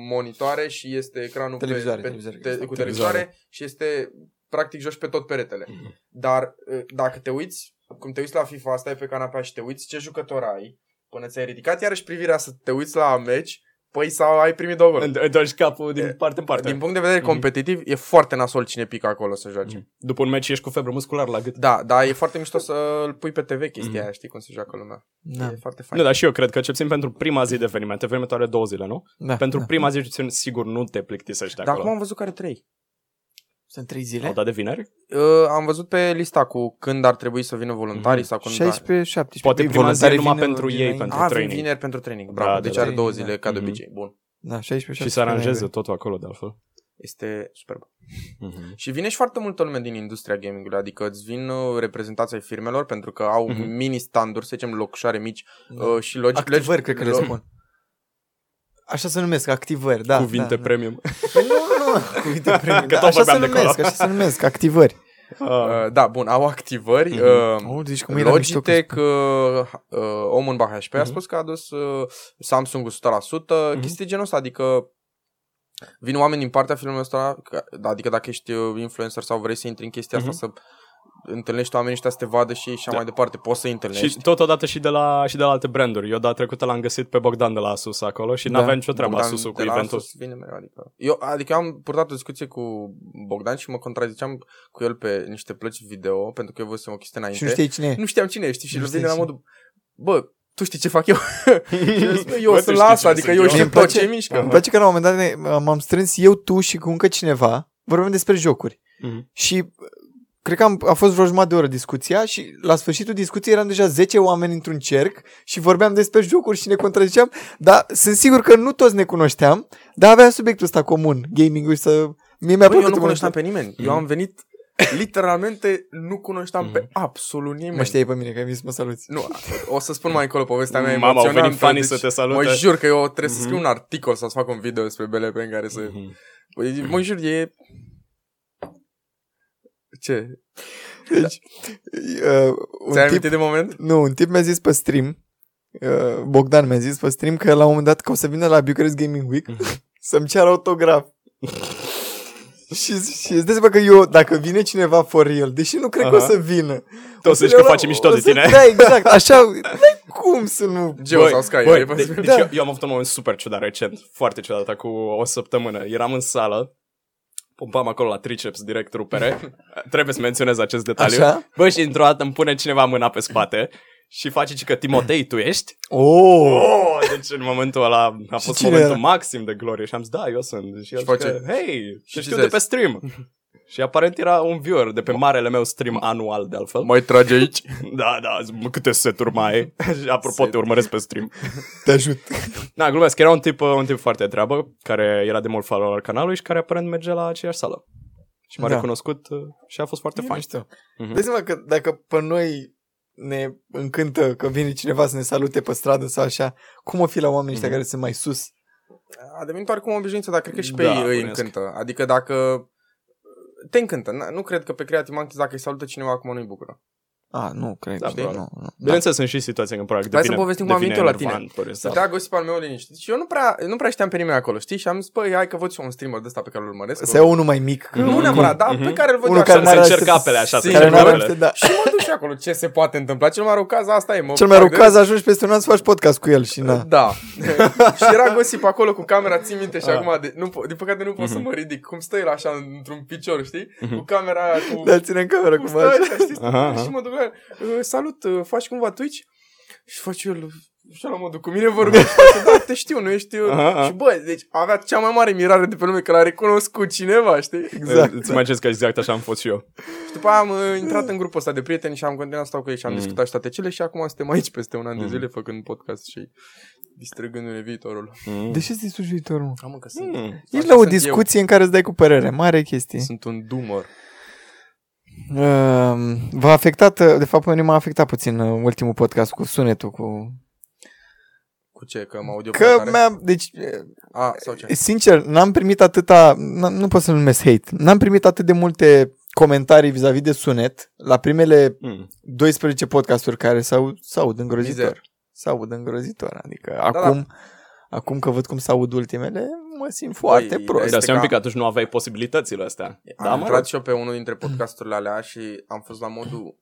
monitoare și este ecranul televizoare, pe, televizoare, pe, televizoare. Cu televizoare și este, practic, joci pe tot peretele. Mm-hmm. Dar uh, dacă te uiți, cum te uiți la FIFA, stai pe canapea și te uiți ce jucător ai, până ți-ai ridicat iarăși privirea să te uiți la meci, păi sau ai primit două goluri. Întorci capul din parte în parte. Din punct de vedere competitiv, mm-hmm. e foarte nasol cine pică acolo să joace. Mm-hmm. După un meci ești cu febră musculară la gât. Da, dar e foarte mișto să-l pui pe T V chestia mm-hmm. aia, știi cum se joacă lumea. Da. E foarte fain. Nu, dar și eu cred că cel puțin pentru prima zi de eveniment, evenimentul are două zile, nu? Da, pentru da, prima zi, da. Sigur, nu te plictisești acolo. Dar acum am văzut că are trei. Sunt trei zile? Au dat de vineri? Uh, am văzut pe lista cu când ar trebui să vină voluntarii mm-hmm. sau când... șaisprezece șaptesprezece. Poate prima zi numai pentru ei, pentru ah, training. A, vineri pentru training, bravo. Da, deci da, are da, două zile da. Ca de obicei, bun. Da, șaisprezece șaptesprezece. Și se aranjeze totul acolo, de altfel. Este superb. Mm-hmm. Și vine și foarte multă lume din industria gaming-ului, adică îți vin reprezentații ai firmelor pentru că au mm-hmm. mini-standuri, să zicem, locșare mici da. uh, și logic... Activări, cred că le spun. Așa se numesc, activări, da. Cuvinte da, premium. Da. Nu, nu, cuvinte premium. Că da, așa se numesc, așa se numesc, activări. Uh, uh, da, bun, au activări. Uh-huh. Uh, deci cum Logitech, uh, uh, Omen by H P uh-huh. a spus că a adus uh, Samsung o sută la sută, uh-huh. chestii genul ăsta, adică vin oameni din partea filmului ăsta, adică dacă ești influencer sau vrei să intri în chestia uh-huh. asta, să... întâlnești oamenii ăștia să te vadă și așa da. Mai departe, poți să întâlnești. Și totodată și de la, și de la alte branduri. Eu data trecută l-am găsit pe Bogdan de la Asus acolo și da. N-aveam nicio treabă Bogdan Asusul cu eventul. Asus vine mereu, adică. Eu, adică am purtat o discuție cu Bogdan și mă contraziceam cu el pe niște plăci video, pentru că eu văzusem o chestie înainte. Și nu știai cine e. Nu știam cine e, știi? Și nu vine la modul, bă, tu știi ce fac eu? Eu o să las, adică eu știu tot ce mișcă. Îmi place că la un moment dat m-am strâns eu, tu și cu încă cineva, vorbeam despre jocuri. Și cred că am, a fost vreo jumătate de oră discuția și la sfârșitul discuției eram deja zece oameni într-un cerc și vorbeam despre jocuri și ne contraziceam, dar sunt sigur că nu toți ne cunoșteam, dar avea subiectul ăsta comun, gaming-ul și să... Mie mi-a plăcut. Eu nu cunoșteam pe nimeni, mm. eu am venit, literalmente nu cunoșteam mm. pe absolut nimeni. Mă știai pe mine că ai zis mă saluți. Nu, o să spun mai încolo povestea mea emoționantă. Mama, au venit fanii deci să te salute. Mă jur că eu trebuie mm-hmm. să scriu un articol sau să fac un video despre B L P în care să... Mm-hmm. Mă jur, e... Ce? Deci, da. uh, un Ți-ai tip, de moment? Nu, un tip mi-a zis pe stream, uh, Bogdan mi-a zis pe stream că la un moment dat că o să vină la București Gaming Week să-mi ceară autograf. Și îți dai seama că eu, dacă vine cineva for real, deși nu cred Aha. că o să vină. Tu o să zici că face mișto de tine. Da, exact, așa, cum să nu... Geo sau Sky. Băi, de, deci da. eu, eu am avut un moment super ciudat recent, foarte ciudat, cu o săptămână. Eram în sală. Pompam acolo la triceps, direct rupere. Trebuie să menționez acest detaliu. Așa? Bă, și într-o dată îmi pune cineva mâna pe spate și face că Timotei, tu ești? Oh! oh! Deci în momentul ăla a fost momentul era? Maxim de glorie și am zis, da, eu sunt. Și, și el face... că, hei, te știu de pe stream. Și aparent era un viewer de pe marele meu stream anual, de altfel. Mai trage aici? Da, da, câte seturi mai ai. Apropo, set. Te urmăresc pe stream. Te ajut. Da, glumesc, era un tip, un tip foarte treabă, care era de mult follower al canalului și care aparent merge la aceeași sală. Și m-a da. recunoscut și a fost foarte fain. Uh-huh. Dă-ți seama că dacă pe noi ne încântă că vine cineva să ne salute pe stradă sau așa, cum o fi la oamenii ăștia uh-huh. care sunt mai sus? A devenit oricum o obișnuință, dar cred că și pe da, ei îi încântă. Adică dacă... Te încântă. Nu cred că pe Creative Monkeys dacă îi salută cineva acum nu-i bucură. A, nu, cred. Da, nu, nu. Bineînțeles, sunt și situații în care devine să povestim cum am venit eu la tine. Să te agosi pe al meu liniștit. Și eu nu prea, nu prea știam pe nimeni acolo, știi? Și am zis, păi, hai că văd eu un streamer de ăsta pe care îl urmăresc. Să iau unul mai mic. Nu neapărat, dar pe care îl văd eu așa. Să încerc apele așa. Și mă duc și acolo. Ce se poate întâmpla? Cel mai rău caz asta e. Cel mai rău caz ajungi peste un an să faci podcast cu el și na. Da. Și era gosip acolo cu camera, țin minte și acum, din păcate nu pot să mă ridic. Cum stă el așa într-un picior, știi? Cu camera cu... Da, ține în cameră cum așa. Uh, salut, uh, faci cumva Twitch? Și faci el așa la modul cu mine vorbești, da, te știu, nu ești eu. Aha, și bă, deci avea cea mai mare mirare de pe lume că l-a recunoscut cineva, știi? Exact. Îți imaginezi că exact așa am fost și eu. Și după aia am uh, intrat în grupul ăsta de prieteni și am continuat să stau cu ei și am mm. discutat și toate cele și acum suntem aici peste un an mm. de zile făcând podcast și distrăgându-ne viitorul. Mm. De ce îți distrugi viitorul? Am încă sunt. Mm. Ești la o discuție eu. În care îți dai cu părere. Mare chestie. Sunt un doomer. Uh, v-a afectat, de fapt, m-a afectat puțin ultimul podcast cu sunetul, cu... Cu ce? Că am audio că mea, deci, A, sau ce? Sincer, n-am primit atâta, n- nu pot să-l numesc hate, n-am primit atât de multe comentarii vis-a-vis de sunet la primele mm. doisprezece podcasturi care s-au, s-aud îngrozitor. Mizer. S-aud îngrozitor, adică da, acum, da. Acum că văd cum s-aud ultimele, mă simt foarte Ei, prost. Dar se un pic atunci nu aveai posibilitățile astea. Am da, intrat și eu pe unul dintre podcasturile alea și am fost la modul...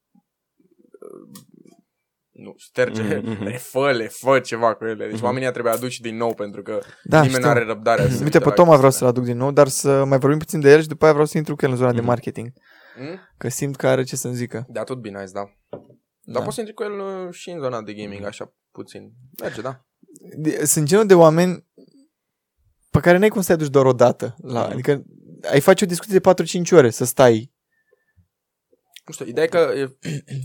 Nu, șterge, mm-hmm. le fă, le fă ceva cu ele. Deci mm-hmm. oamenii trebuie aduci din nou, pentru că da, nimeni nu are răbdare. Uite, pe Toma vreau astea. Să-l aduc din nou, dar să mai vorbim puțin de el și după aia vreau să intru cu el în zona mm-hmm. de marketing. Mm-hmm. Că simt că are ce să-mi zică. Da, tot bine azi, da. Dar da. Poți să intri cu el și în zona de gaming, așa puțin. Merge, da. De, sunt genul de oameni pe care n-ai cum să-i aduci doar o dată. La, mm-hmm. Adică ai face o discuție de patru-cinci ore, să stai. Nu știu, ideea e că e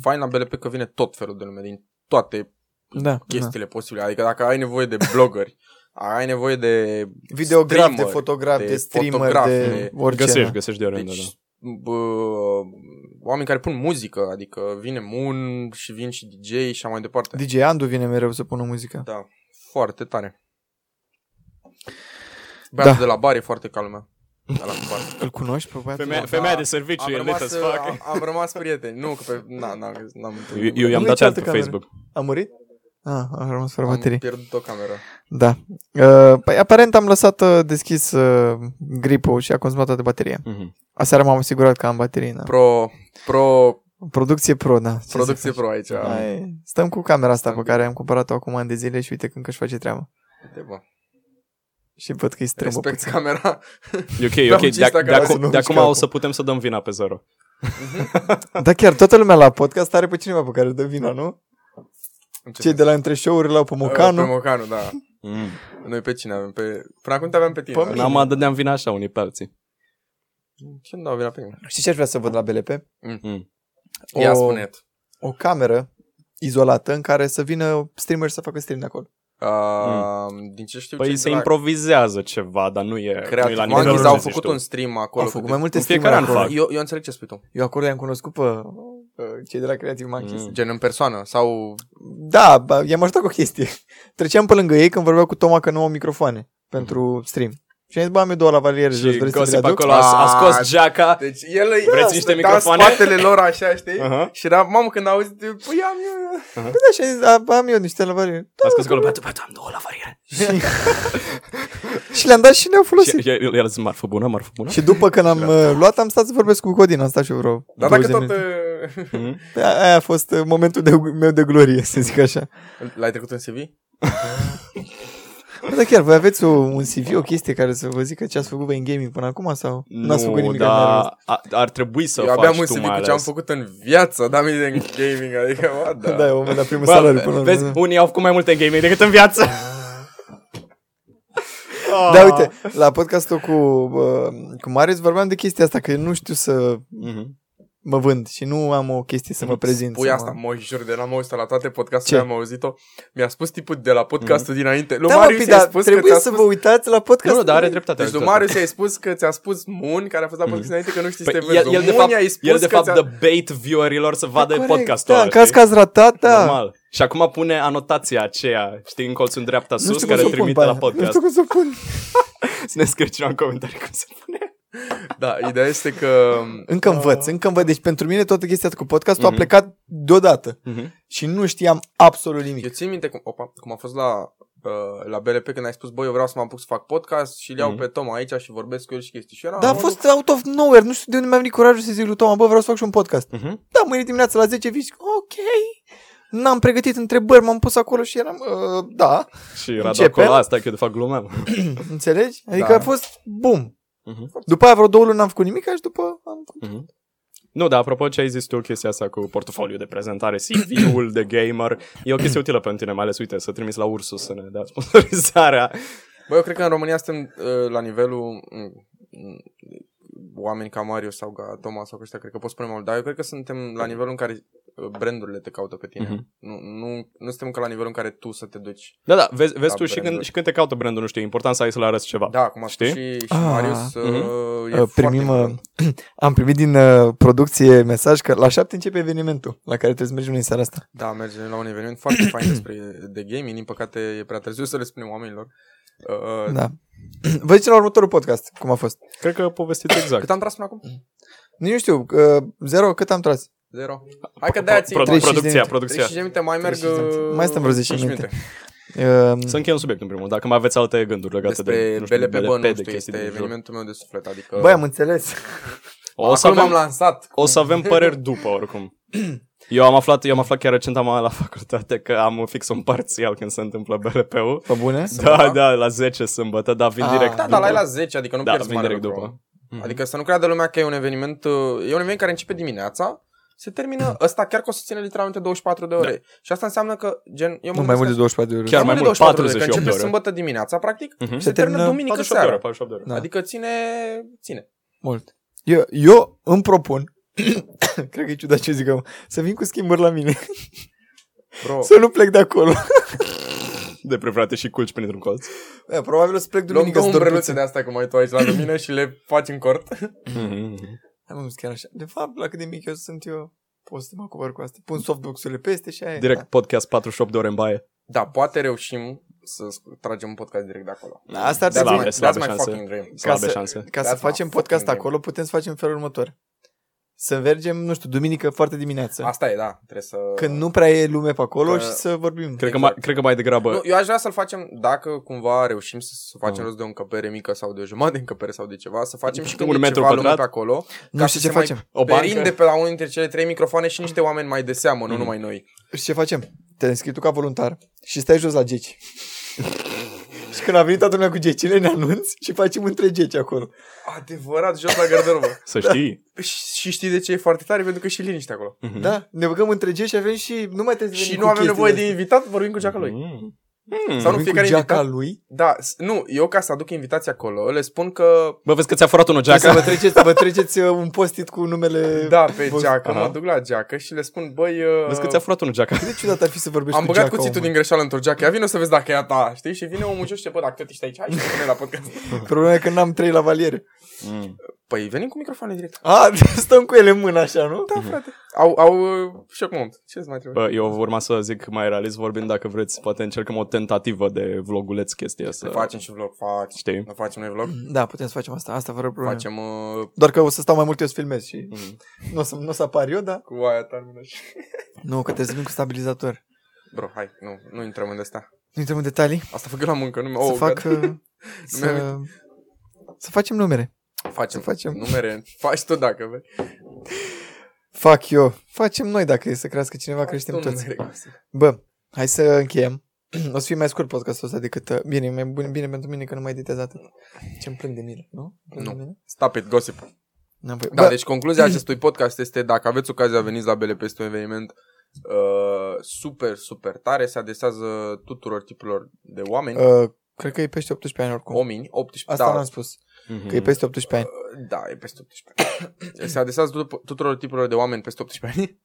fain la B L P că vine tot felul de lume, din toate da, chestiile da. posibile. Adică dacă ai nevoie de bloggeri, ai nevoie de videograf, streamer, de fotograf, de, de streamer, de, de orice. Găsești, găsești de oriunde. Deci, bă, oameni care pun muzică, adică vine Moon și vin și D J și așa mai departe. D J Andu vine mereu să pună muzică. Da, foarte tare. Băiatul da. de la bar e foarte ca lumea. Îl cunoști pe băiatul? Femeia, femeia de serviciu, am rămas, am, am rămas prieteni. Nu, că pe... Na, na, n-am întâlnit. Eu, eu i-am dat alt pe cameră. Facebook. A murit? Ah, am rămas fără baterii. Am pierdut o cameră. Da. Uh, păi, aparent am lăsat uh, deschis uh, gripul și a consumat toată bateria. Uh-huh. Aseară m-am asigurat că am baterii. Da. Pro... pro... Producție pro, da. Ce Producție pro aici. Ai... Stăm cu camera asta Stăm pe care am cumpărat-o acum ani de zile și uite când că-și face treaba. Uite, bă. Și văd că-i strâmbă puțin. Camera. E ok, e ok. De acum o să putem să dăm vina pe Zero. Da, chiar toată lumea la podcast are pe cineva pe care dă vina, nu? Cei de la între show-uri l-au pe Mocanu. Pe Mocanu, da. Mm. Noi pe cine avem? Pe... Până acum te aveam pe tine. Până acum dădeam vina așa unii pe alții. Ce nu dau vina pe mine? Știi ce aș vrea să văd la B L P? Mm-hmm. O... Ia spune-t. O cameră izolată în care să vină streamer să facă stream de acolo. Uh, mm. Din ce știu, păi ce se drag. improvizează ceva, dar nu e, nu e la nivelul Monkeys au făcut un stream acolo. Au făcut mai multe stream-uri acolo. Eu, eu înțeleg ce spui tu. Eu acolo i-am cunoscut pe uh, cei de la Creative Monkeys. Mm. Gen în persoană sau... Da, i-am ajutat cu o chestie. Treceam pe lângă ei când vorbeau cu Toma că nu au microfoane pentru mm. stream. Și am zis, bă, am eu două la valiere. Și gosip acolo, a, a scos geaca. Deci el vreți niște microfoane? Spatele lor așa, știi? Uh-huh. Și era, mamă, când auzi, păi am eu. Uh-huh. Păi da, și am zis, am eu niște la valiere. A scos acolo, băiatul, băiatul, am două la valiere. Și... și le-am dat și ne-au folosit. El a zis, marfă bună, marfă bună. Și după când am luat, am stat să vorbesc cu Codin, am stat și vreo. Dar dacă tot... Aia a fost momentul meu de glorie, să zic așa. L-ai trecut în C V? Bă, da, chiar, voi aveți o, un C V, o chestie care să vă zică ce ați făcut voi în gaming până acum sau nu, n-ați făcut nimic? Nu, dar ar trebui să eu faci tu mai ales. Eu aveam un C V cu ce am făcut în viață, dar mie în gaming, adică, bă, da. Da, e omul la primul salariu până la... Vezi, unii au făcut mai multe în gaming decât în viață. Da, uite, la podcastul cu, uh, cu Marius vorbeam de chestia asta, că nu știu să... Mm-hmm. Mă vând și nu am o chestie să mă prezint. Pui asta, mă, mă jur, de n-am auzit-o la toate podcasturile, am auzit-o. Mi-a spus tipul de la podcastul mm-hmm. dinainte. Da, mă, pii, dar trebuie să spus... vă uitați la podcast. Nu, nu, dar are dreptate. Deci lui Marius i-a spus că ți-a spus Moon, care a fost la podcast mm-hmm. înainte, că nu știi păi, să te vezi. El, de fapt, el de fapt dă bait viewerilor să vadă corect, podcastul ăla. Da, în caz că ați ratat, da. Normal. Și acum pune anotația aceea, știi, în colțul în dreapta sus, care trimite la podcast. Nu știu cum să pun. Să ne scrieți în comentarii cum se pune. Da, ideea este că încă învăț, încă învăț. Deci pentru mine toată chestia cu podcastul uh-huh. a plecat deodată uh-huh. și nu știam absolut nimic. Eu țin minte cum, opa, cum a fost la, uh, la B L P când ai spus, băi, eu vreau să mă apuc să fac podcast și le iau uh-huh. pe Toma aici și vorbesc cu el și chestii și era... Dar a fost out of nowhere, nu știu de unde mi-a venit curajul să zic lui Toma, bă, vreau să fac și un podcast uh-huh. Da, mâine dimineața la zece vii, ok. N-am pregătit întrebări, m-am pus acolo și eram, uh, da. Și era de acolo asta, că eu de fapt glumeam. Înțelegi? Adică da. A fost boom. Uh-huh. După aia vreo două luni n-am făcut nimic și după am uh-huh. Nu, dar apropo ce ai zis tu, chestia asta cu portofoliu de prezentare, C V-ul de gamer, e o chestie utilă pentru tine, mai ales, uite, să trimis la Ursus să ne dea sponsorizarea. Bă, eu cred că în România suntem uh, la nivelul uh, oameni ca Marius sau ca Thomas sau ca ăștia, cred că pot spune mai mult, dar eu cred că suntem la nivelul în care brandurile te caută pe tine. Mm-hmm. Nu, nu, nu suntem încă la nivelul în care tu să te duci. Da, da, vezi, vezi tu și când, și când te caută brandul, nu știu, e important să ai să le arăți ceva. Da, cum a spus și, și ah, Marius, mm-hmm. e uh, primim, uh, am primit din uh, producție mesaj că la șapte începe evenimentul la care trebuie să mergem în seara asta. Da, mergem la un eveniment foarte fain despre de gaming, din păcate e prea târziu să le spunem oamenilor. Uh, da. Vă zice la următorul podcast cum a fost. Cred că povestiți exact. Cât am tras până acum? Nu știu, uh, zero, cât am tras? Zero. Hai că dați producția, producția. treizeci de minute mai merg. Mai stăm vreo zece minute. Să încheiem subiectul în primul, dacă mai aveți alte gânduri legate de B L P, este evenimentul meu de suflet, adică. Băi, am înțeles. O să avem lansat. O să avem păreri după oricum. Eu am aflat, eu am aflat chiar recent, am la facultate, că am fix un parțial când se întâmplă B L P-ul. Pe bune? Da, da, la zece sâmbătă, dar vin direct. Da, da, la la zece, adică nu pierzi mare lucru. Adică să nu creadă lumea că e un eveniment, e un eveniment care începe dimineața. Se termină, ăsta chiar că o să ține literalmente douăzeci și patru de ore. Da. Și asta înseamnă că gen eu mă nu, mai mult de douăzeci și patru de ore. Chiar mai mult de patruzeci și opt de ore. Că începe sâmbătă dimineața, practic, uh-huh. și se, se termină duminică seara. patruzeci și opt de ore. Da. Adică ține ține mult. Eu eu îmi propun cred că e ciudat ce zic eu, să vin cu schimbări la mine. Bro. Să nu plec de acolo. De pre frate și culci printr-un colț. E, probabil o să plec duminică să dorm puțin. De asta cum ai tu aici la lumină și le faci în cort. Am zis chiar așa. De fapt, la cât de mic eu sunt eu, pot să mă acopăr cu asta. Pun softbox-urile peste și aia. Direct da. Podcast patruzeci și opt de ore în baie. Da, poate reușim să tragem un podcast direct de acolo. Da, asta ar slabe, slabe șanse. Ca să, ca să facem podcast acolo, dream. Putem să facem felul următor. Să mergem, nu știu, duminică foarte dimineață. Asta e, da. Trebuie să... Când nu prea e lume pe acolo că... și să vorbim. Cred că mai, cred că mai degrabă... Nu, eu aș vrea să-l facem, dacă cumva reușim să, să facem uh-huh. rost de o încăpere mică sau de o jumătate de încăpere sau de ceva, să facem și când un e metru ceva lume pe acolo. Nu știu ce facem. O bancă? De pe la unul dintre cele trei microfoane și niște oameni mai de seamă, mm-hmm. nu numai noi. Și ce facem? Te înscrii tu ca voluntar și stai jos la geci. Și când a venit toată lumea cu gecile, ne anunți și facem între geci acolo. Adevărat, jos la garderobă. Să știi. Da. Și știi de ce e foarte tare? Pentru că și liniște acolo. Mm-hmm. Da, ne băgăm între geci și avem și... Nu mai trebuie să venim. Și nu avem nevoie de invitat, vorbim cu geaca lui. Mm. Mm. Sau nu fiecare invitat. Lui? Da, nu, eu ca să aduc invitații acolo, le spun că... Bă, vezi că ți-a furat unul geaca. Să vă treceți, vă treceți un post-it cu numele... Da, pe vă... geaca, mă duc la geaca și le spun, băi... Uh... Vezi că ți-a furat unul geaca. Cât de ciudat ar fi să vorbești am cu geaca. Am băgat cuțitul om, din greșeală într-o geaca, ia vino să vezi dacă e a ta, știi? Și vine omul și bă, dacă tot ești aici, hai și pune la podcast. Problema e că n-am trei la valiere. Mm. Păi venim cu microfoane direct. A, stăm cu ele în mână așa, nu? Da, frate. Au, au shock moment. Ce-ți mai trebuie? Bă, eu vă urma să zic mai realist vorbind, dacă vreți, poate încercăm o tentativă de vloguleț chestia să... Ne facem și vlog, fac. Știi? Ne facem noi vlog? Da, putem să facem asta. Asta fără probleme. Facem... Uh... Doar că o să stau mai mult eu să filmez și... Mm-hmm. Nu o să, n-o să apar eu, da? Cu aia ta mină și... Nu, că trebuie să vin cu stabilizator. Bro, hai, nu, nu intrăm în asta. Nu intrăm în detalii? Asta fac eu la muncă, nu mi-o... Să fac... să... să facem numere. Facem, facem numere, faci tu dacă vrei. Fac eu, facem noi dacă e să crească cineva, faci creștem toți. Bă, hai să încheiem. O să fie mai scurt podcastul ăsta decât... Bine, mai bine, bine pentru mine că nu mai editez atât. Ce-mi plâng de milă, nu? Nu, no. Stop it, gossip. Da, bă. Deci concluzia acestui podcast este: dacă aveți ocazia, veniți la B L P, este un eveniment uh, super, super tare. Se adresează tuturor tipurilor de oameni. uh, Cred că e peste optsprezece ani oricum. Omini, optsprezece, asta da. N-am spus. Mm-hmm. Că e peste optsprezece ani. Da, e peste optsprezece ani. Se adresează tuturor tipurilor de oameni peste optsprezece ani.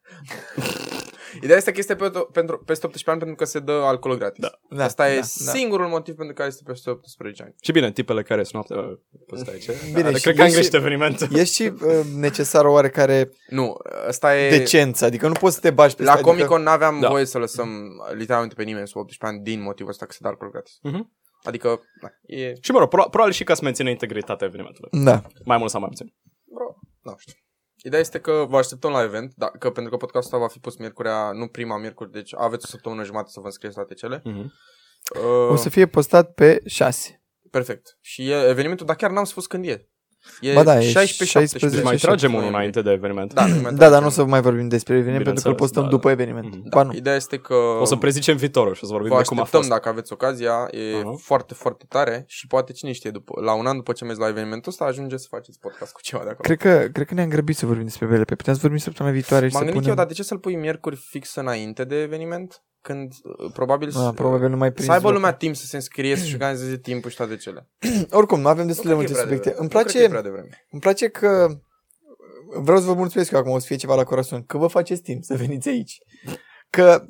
Ideea este că este pe, pentru, peste optsprezece ani pentru că se dă alcool gratis. Da. Asta da, e da, singurul da. motiv pentru care este peste optsprezece ani. Și bine, tipele care sunt noapte ăsta aici. Bine, da, cred că am greșit evenimentul. E și uh, necesar oarecare nu, asta e... decență, adică nu poți să te bagi pe la asta. La Comic-Con adică... n-aveam da. voie să lăsăm literalmente pe nimeni sub optsprezece ani din motivul ăsta că se dă alcool gratis. Mhm. Adică, da, e... Și mă rog, pro- probabil și ca să menține integritatea evenimentului. Da. Mai mult sau mai puțin. Bro, nu știu. Ideea este că vă așteptăm la event, da, că pentru că podcastul ăsta va fi pus miercurea, nu prima miercuri, deci aveți o săptămână jumătate să vă înscrieți la T C L. Mm-hmm. Uh... O să fie postat pe șase. Perfect. Și e evenimentul, dar chiar n-am spus când e. E ba da, șaisprezece șaptesprezece. Mai tragem unul înainte de eveniment. Da, da, da, dar nu o să mai vorbim despre eveniment pentru că îl postăm da, după eveniment. Da, da, ideea este că o să prezicem viitorul și o să vorbim de cum a fost. Dacă aveți ocazia, e uh-huh. foarte, foarte tare și poate cine știe după, la un an după ce mergi la evenimentul ăsta ajunge să faceți podcast cu ceva de acolo. Cred că cred că ne-am grăbit să vorbim despre B L P. Putem să vorbim săptămâna viitoare și să punem. M-am gândit eu, dar de ce să-l pui miercuri fix înainte de eveniment? Când probabil, da, probabil nu mai să aibă lumea timp să se înscrie, să-și organizeze timpul și toate cele. Oricum, avem destul de multe subiecte. Îmi place, îmi place că vreau să vă mulțumesc eu acum, o să fie ceva la corazon, că vă faceți timp să veniți aici. Că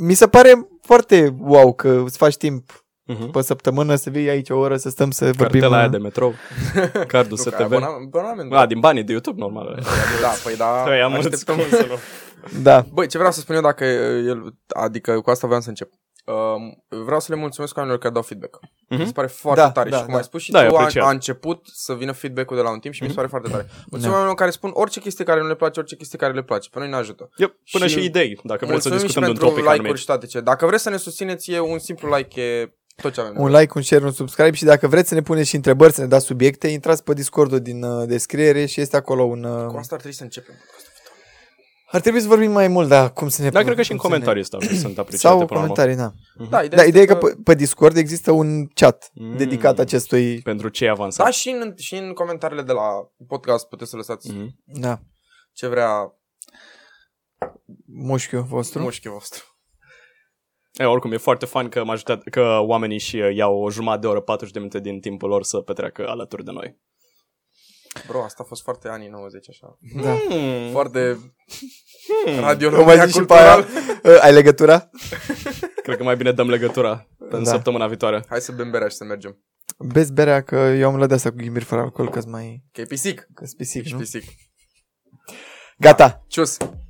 mi se pare foarte wow că îți faci timp uh-huh. pe săptămână să vii aici o oră, să stăm să Cartela vorbim. Cartela aia de metrou, cardul S T V. Abonament. A, din banii de YouTube, normal. Da, păi da, păi așteptăm să luăm. Da. Băi, ce vreau să spun eu dacă el, adică cu asta voiam să încep. Uh, vreau să le mulțumesc oamenilor care dau feedback. Uh-huh. Mi se pare foarte da, tare da, și cum da. ai spus și da, tu a, a început să vină feedback-ul de la un timp și uh-huh. mi se pare foarte tare. Mulțumesc da. oamenilor care spun orice chestie care nu le place, orice chestie care le place. Pe noi ne ajută. Yep. Până și, și idei, dacă vreți să discutăm de un topic anume. Dacă vreți să ne susțineți, e un simplu like e tot ce avem. Un like, un share, un subscribe și dacă vreți să ne puneți și întrebări, să ne dați subiecte, intrați pe Discord-ul din uh, descriere și este acolo un... Uh... Cu asta ar trebui să începem. Ar trebui să vorbim mai mult, dar cum să ne... Da, cred că și în comentarii ne... sunt apreciate. Sau comentarii, da. Uh-huh. Da, ideea, da, ideea că... e că pe, pe Discord există un chat mm, dedicat acestui... Pentru cei avansați. Da, și în, și în comentariile de la podcast puteți să lăsați mm-hmm. da. ce vrea mușchiul vostru. Mușchiul vostru. E, oricum, e foarte fain că, ajutat, că oamenii și iau o jumătate de oră, patruzeci de minute din timpul lor să petreacă alături de noi. Bro, asta a fost foarte anii nouăzeci, așa. Da. Mm. Foarte mm. radio-românia cultural. Ai legătura? Cred că mai bine dăm legătura da. în săptămâna viitoare. Hai să bem berea și să mergem. Bezi berea, că eu am luat de asta cu ghimbir fără alcool, că-s mai... Că e pisic. Că-s pisic, nu? Pisic. Gata. Cius.